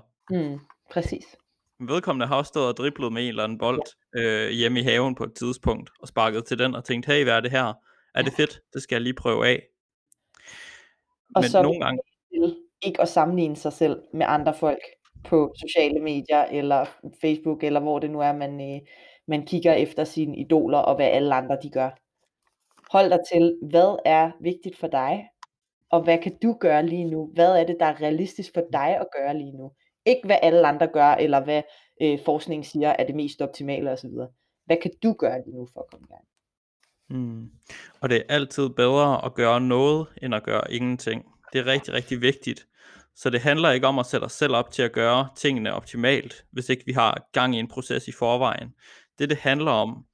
Præcis. Vedkommende har også stået og driblet med en eller anden bold hjemme i haven på et tidspunkt, og sparket til den og tænkt, hey, hvad er det her? Er det fedt? Det skal jeg lige prøve af. Og men så nogle gange ikke at sammenligne sig selv med andre folk på sociale medier, eller Facebook, eller hvor det nu er, man kigger efter sine idoler, og hvad alle andre de gør. Hold dig til, hvad er vigtigt for dig, og hvad kan du gøre lige nu? Hvad er det, der er realistisk for dig at gøre lige nu? Ikke hvad alle andre gør, eller hvad forskningen siger er det mest optimale osv. Hvad kan du gøre lige nu for at komme i gang? Og det er altid bedre at gøre noget, end at gøre ingenting. Det er rigtig, rigtig vigtigt. Så det handler ikke om at sætte os selv op til at gøre tingene optimalt, hvis ikke vi har gang i en proces i forvejen. Det handler om,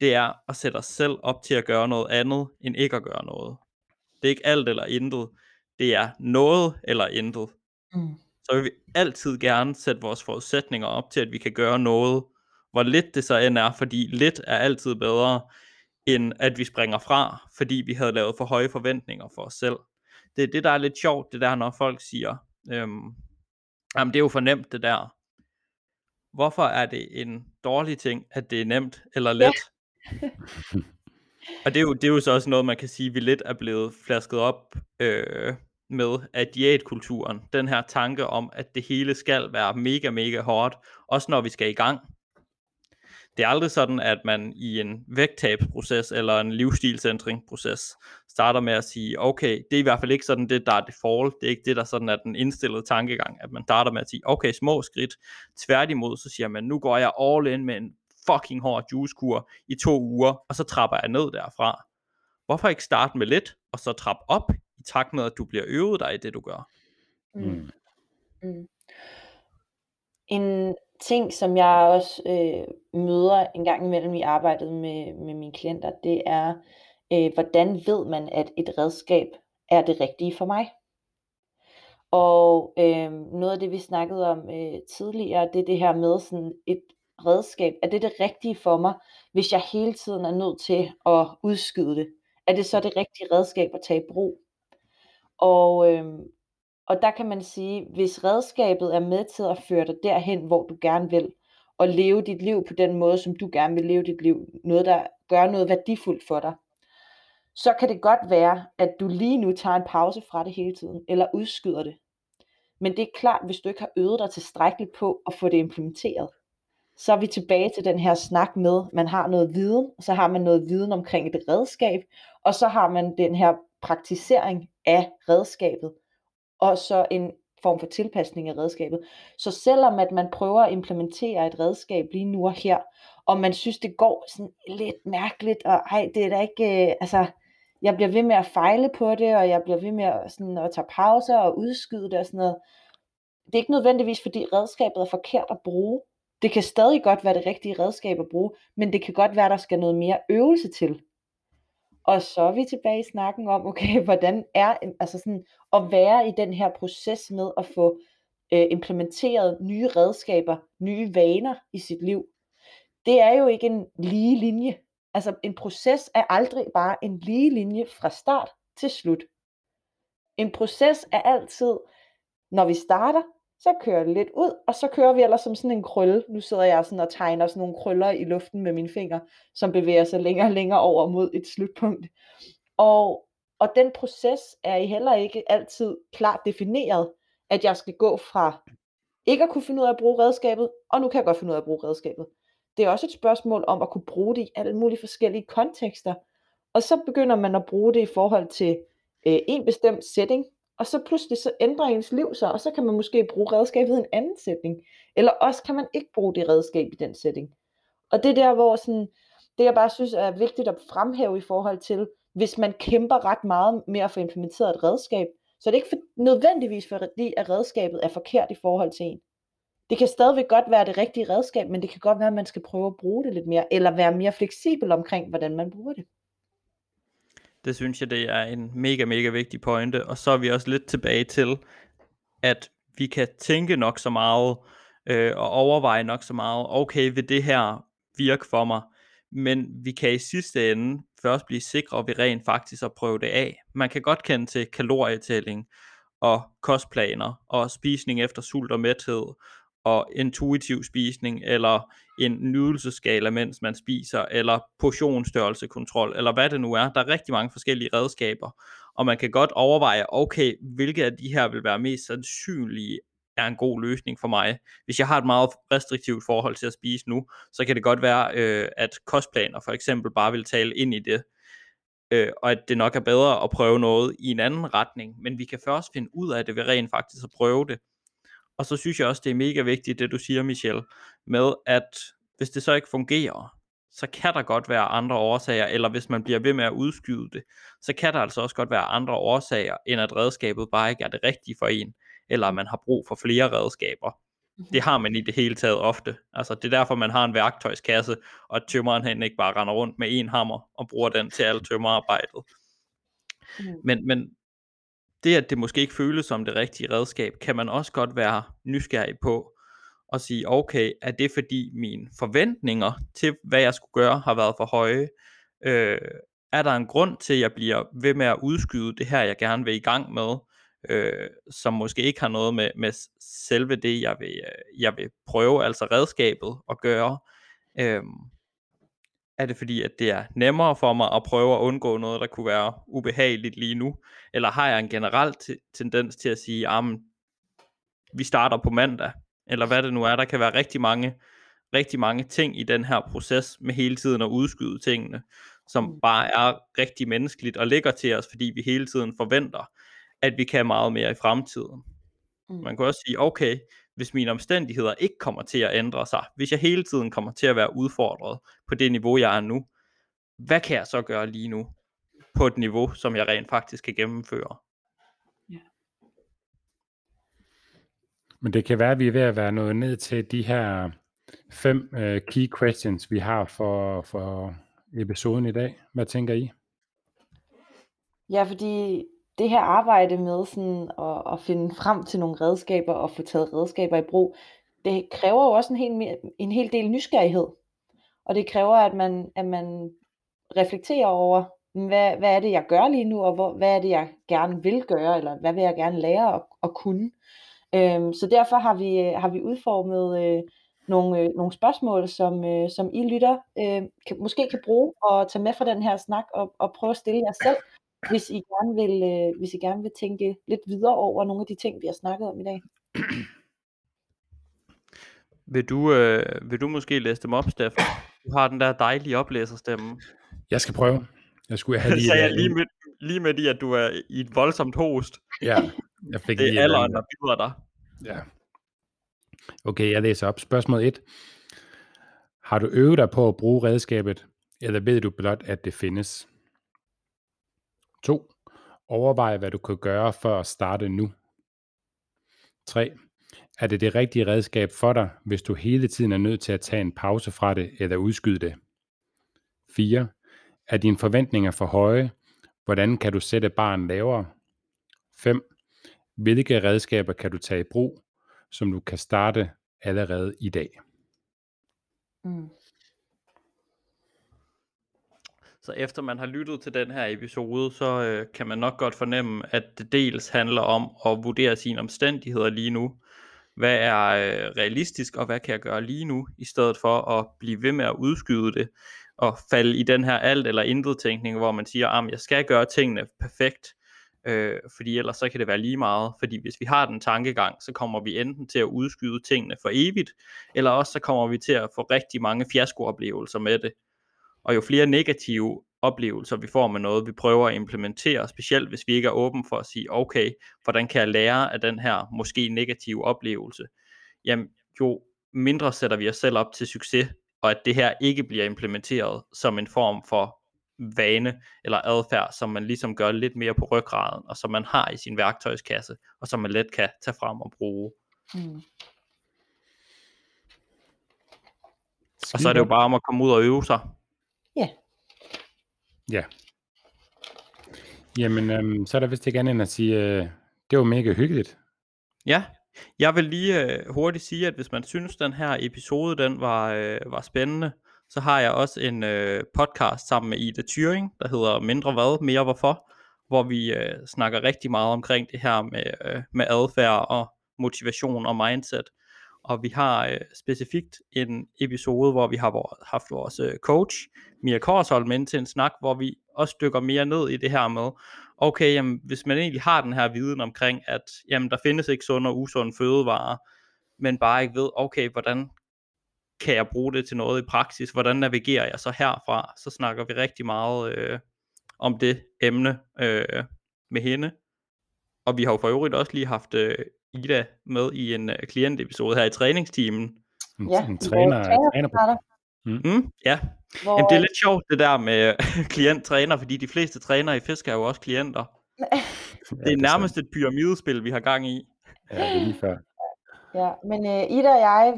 det er at sætte os selv op til at gøre noget andet, end ikke at gøre noget. Det er ikke alt eller intet. Det er noget eller intet. Så vil vi altid gerne sætte vores forudsætninger op til, at vi kan gøre noget, hvor lidt det så end er, fordi lidt er altid bedre, end at vi springer fra, fordi vi havde lavet for høje forventninger for os selv. Det er det, der er lidt sjovt, det der, når folk siger, jamen det er jo for nemt det der. Hvorfor er det en dårlig ting, at det er nemt eller let? Ja. Og det er jo så også noget, man kan sige, vi lidt er blevet flasket op med af diætkulturen. Den her tanke om, at det hele skal være mega, mega hårdt, også når vi skal i gang. Det er aldrig sådan, at man i en vægttabsproces eller en livsstilsændringsproces starter med at sige, okay, det er i hvert fald ikke sådan det, der er default. Det er ikke det, der sådan er den indstillede tankegang, at man starter med at sige, okay, små skridt. Tværtimod, så siger man, nu går jeg all in med en fucking hård juicekur i 2 uger, og så trapper jeg ned derfra. Hvorfor ikke starte med lidt, og så trappe op, i takt med, at du bliver øvet dig i det, du gør? En ting, som jeg også møder en gang imellem i arbejdet med mine klienter, det er, hvordan ved man, at et redskab er det rigtige for mig? Og noget af det, vi snakkede om tidligere, det er det her med sådan et redskab. Er det det rigtige for mig, hvis jeg hele tiden er nødt til at udskyde det? Er det så det rigtige redskab at tage i brug? Og der kan man sige, hvis redskabet er med til at føre dig derhen, hvor du gerne vil, og leve dit liv på den måde, som du gerne vil leve dit liv, noget der gør noget værdifuldt for dig, så kan det godt være, at du lige nu tager en pause fra det hele tiden, eller udskyder det. Men det er klart, hvis du ikke har øvet dig tilstrækkeligt på at få det implementeret, så er vi tilbage til den her snak med, man har noget viden, så har man noget viden omkring et redskab, og så har man den her praktisering af redskabet, og så en form for tilpasning af redskabet. Så selvom at man prøver at implementere et redskab lige nu og her, og man synes, det går sådan lidt mærkeligt, og ej, det er da ikke, altså, jeg bliver ved med at fejle på det, og jeg bliver ved med at, sådan, at tage pauser og udskyde det og sådan noget. Det er ikke nødvendigvis, fordi redskabet er forkert at bruge. Det kan stadig godt være det rigtige redskab at bruge, men det kan godt være, der skal noget mere øvelse til. Og så er vi tilbage i snakken om, okay, hvordan er altså sådan, at være i den her proces med at få implementeret nye redskaber, nye vaner i sit liv. Det er jo ikke en lige linje. Altså en proces er aldrig bare en lige linje fra start til slut. En proces er altid, når vi starter, så kører det lidt ud, og så kører vi ellers som sådan en krølle. Nu sidder jeg sådan og tegner sådan nogle krøller i luften med mine fingre, som bevæger sig længere og længere over mod et slutpunkt. Og den proces er I heller ikke altid klart defineret, at jeg skal gå fra ikke at kunne finde ud af at bruge redskabet, og nu kan jeg godt finde ud af at bruge redskabet. Det er også et spørgsmål om at kunne bruge det i alle mulige forskellige kontekster. Og så begynder man at bruge det i forhold til en bestemt setting, og så pludselig så ændrer ens liv sig, og så kan man måske bruge redskabet i en anden setting. Eller også kan man ikke bruge det redskab i den setting. Og det er der, hvor sådan, det jeg bare synes er vigtigt at fremhæve i forhold til, hvis man kæmper ret meget med at få implementeret et redskab, så det er ikke nødvendigvis fordi, at redskabet er forkert i forhold til en. Det kan stadigvæk godt være det rigtige redskab, men det kan godt være, at man skal prøve at bruge det lidt mere, eller være mere fleksibel omkring, hvordan man bruger det. Det synes jeg, det er en mega, mega vigtig pointe, og så er vi også lidt tilbage til, at vi kan tænke nok så meget, og overveje nok så meget, okay, vil det her virke for mig, men vi kan i sidste ende først blive sikre ved rent faktisk at prøve det af. Man kan godt kende til kalorietælling, og kostplaner, og spisning efter sult og mæthed, og intuitiv spisning, eller en nydelsesskala, mens man spiser, eller portionsstørrelsekontrol, eller hvad det nu er. Der er rigtig mange forskellige redskaber, og man kan godt overveje, okay, hvilke af de her vil være mest sandsynlige, er en god løsning for mig. Hvis jeg har et meget restriktivt forhold til at spise nu, så kan det godt være, at kostplaner for eksempel bare vil tale ind i det, og at det nok er bedre at prøve noget i en anden retning, men vi kan først finde ud af det ved rent faktisk at prøve det. Og så synes jeg også, det er mega vigtigt, det du siger, Michelle, med at hvis det så ikke fungerer, så kan der godt være andre årsager, eller hvis man bliver ved med at udskyde det, så kan der altså også godt være andre årsager, end at redskabet bare ikke er det rigtige for en, eller at man har brug for flere redskaber. Det har man i det hele taget ofte. Altså det er derfor, man har en værktøjskasse, og tømmeren han ikke bare render rundt med en hammer, og bruger den til alt tømmerarbejdet. Men det, at det måske ikke føles som det rigtige redskab, kan man også godt være nysgerrig på og sige, okay, er det fordi mine forventninger til, hvad jeg skulle gøre, har været for høje? Er der en grund til, at jeg bliver ved med at udskyde det her, jeg gerne vil i gang med, som måske ikke har noget med selve det, jeg vil prøve, altså redskabet at gøre? Er det fordi, at det er nemmere for mig at prøve at undgå noget, der kunne være ubehageligt lige nu? Eller har jeg en generel tendens til at sige, vi starter på mandag? Eller hvad det nu er, der kan være rigtig mange ting i den her proces med hele tiden at udskyde tingene, som bare er rigtig menneskeligt og ligger til os, fordi vi hele tiden forventer, at vi kan meget mere i fremtiden. Man kan også sige, okay, hvis mine omstændigheder ikke kommer til at ændre sig, hvis jeg hele tiden kommer til at være udfordret på det niveau, jeg er nu, hvad kan jeg så gøre lige nu på et niveau, som jeg rent faktisk kan gennemføre? Ja. Men det kan være, at vi er ved at være nået ned til de her 5 key questions, vi har for episoden i dag. Hvad tænker I? Ja, fordi det her arbejde med sådan at finde frem til nogle redskaber og få taget redskaber i brug, det kræver jo også en hel del nysgerrighed. Og det kræver, at man reflekterer over, hvad er det, jeg gør lige nu, og hvad er det, jeg gerne vil gøre, eller hvad vil jeg gerne lære at kunne. Så derfor har vi udformet nogle spørgsmål, som I lytter måske kan bruge og tage med fra den her snak og prøve at stille jer selv, hvis I gerne vil tænke lidt videre over nogle af de ting, vi har snakket om i dag. Vil du måske læse dem op, Steffen? Du har den der dejlige oplæserstemme. Jeg skal prøve. Jeg skulle have lige med at du er i et voldsomt host. Ja, jeg fik det er alderen, der byder dig. Ja. Okay, jeg læser op. Spørgsmål 1. Har du øvet dig på at bruge redskabet, eller ved du blot, at det findes? 2. Overvej, hvad du kan gøre for at starte nu. 3. Er det det rigtige redskab for dig, hvis du hele tiden er nødt til at tage en pause fra det eller udskyde det? 4. Er dine forventninger for høje? Hvordan kan du sætte barren lavere? 5. Hvilke redskaber kan du tage i brug, som du kan starte allerede i dag? Så efter man har lyttet til den her episode, så kan man nok godt fornemme, at det dels handler om at vurdere sine omstændigheder lige nu. Hvad er realistisk, og hvad kan jeg gøre lige nu, i stedet for at blive ved med at udskyde det og falde i den her alt eller intet tænkning, hvor man siger, at jeg skal gøre tingene perfekt, fordi ellers så kan det være lige meget. Fordi hvis vi har den tankegang, så kommer vi enten til at udskyde tingene for evigt, eller også så kommer vi til at få rigtig mange fiaskooplevelser med det. Og jo flere negative oplevelser vi får med noget, vi prøver at implementere, specielt hvis vi ikke er åbne for at sige, okay, hvordan kan jeg lære af den her måske negative oplevelse? Jamen, jo mindre sætter vi os selv op til succes, og at det her ikke bliver implementeret som en form for vane eller adfærd, som man ligesom gør lidt mere på ryggraden, og som man har i sin værktøjskasse, og som man let kan tage frem og bruge. Og så er det jo bare om at komme ud og øve sig. Ja. Jamen, så er der vist ikke andet end at sige, det var mega hyggeligt. Ja, jeg vil lige hurtigt sige, at hvis man synes, den her episode den var spændende, så har jeg også en podcast sammen med Ida Tyring, der hedder Mindre hvad, mere hvorfor, hvor vi snakker rigtig meget omkring det her med adfærd og motivation og mindset. Og vi har specifikt en episode, hvor vi har haft vores coach, Mia Korsholm, ind til en snak, hvor vi også dykker mere ned i det her med, okay, jamen, hvis man egentlig har den her viden omkring, at jamen, der findes ikke sund og usund fødevarer, men bare ikke ved, okay, hvordan kan jeg bruge det til noget i praksis? Hvordan navigerer jeg så herfra? Så snakker vi rigtig meget om det emne med hende. Og vi har jo for øvrigt også lige haft Ida med i en klientepisode her i træningsteamen. Ja, en træner på. Ja. Hvor... Jamen, det er lidt sjovt det der med klient-træner, fordi de fleste trænere i Fisker er jo også klienter. Det er nærmest et pyramidespil, vi har gang i. Ja, det er lige før. Ja, men Ida og jeg,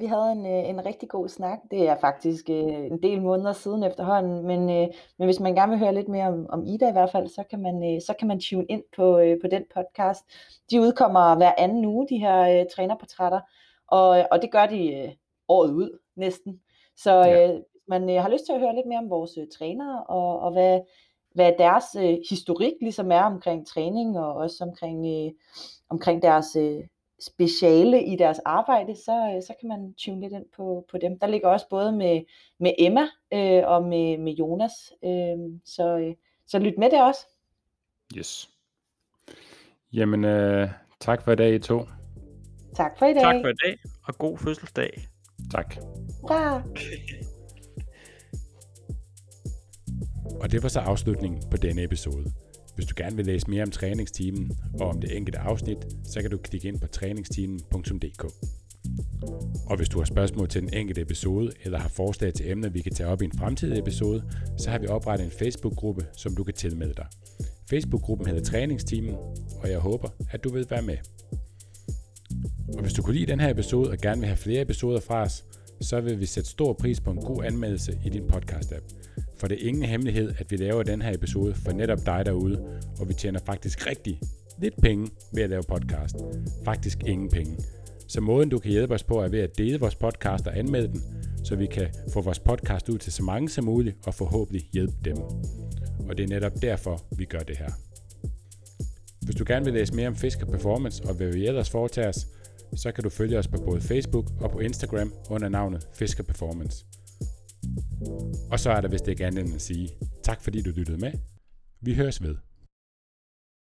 vi havde en rigtig god snak. Det er faktisk en del måneder siden efterhånden, men hvis man gerne vil høre lidt mere om Ida i hvert fald, så kan man tune ind på den podcast. De udkommer hver anden uge, de her trænerportrætter, og det gør de året ud næsten. Så man har lyst til at høre lidt mere om vores trænere, og hvad deres historik ligesom er omkring træning, og også omkring deres... speciale i deres arbejde, så kan man tune lidt ind på dem. Der ligger også både med Emma og med Jonas, så lyt med det også. Yes. Jamen, tak for i dag, I to. Tak for i dag. Tak for i dag, og god fødselsdag. Tak. Hurra! Og det var så afslutningen på denne episode. Hvis du gerne vil læse mere om træningsteamen og om det enkelte afsnit, så kan du klikke ind på træningsteamen.dk. Og hvis du har spørgsmål til den enkelte episode, eller har forslag til emner, vi kan tage op i en fremtidig episode, så har vi oprettet en Facebook-gruppe, som du kan tilmelde dig. Facebook-gruppen hedder Træningsteamen, og jeg håber, at du vil være med. Og hvis du kunne lide den her episode og gerne vil have flere episoder fra os, så vil vi sætte stor pris på en god anmeldelse i din podcast-app. For det er ingen hemmelighed, at vi laver den her episode for netop dig derude, og vi tjener faktisk rigtig lidt penge ved at lave podcast. Faktisk ingen penge. Så måden du kan hjælpe os på er ved at dele vores podcast og anmelde den, så vi kan få vores podcast ud til så mange som muligt og forhåbentlig hjælpe dem. Og det er netop derfor, vi gør det her. Hvis du gerne vil læse mere om Fisker Performance og hvad vi ellers foretager os, så kan du følge os på både Facebook og på Instagram under navnet Fisker Performance. Og så er der vist ikke andet end at sige tak fordi du lyttede med. Vi høres ved.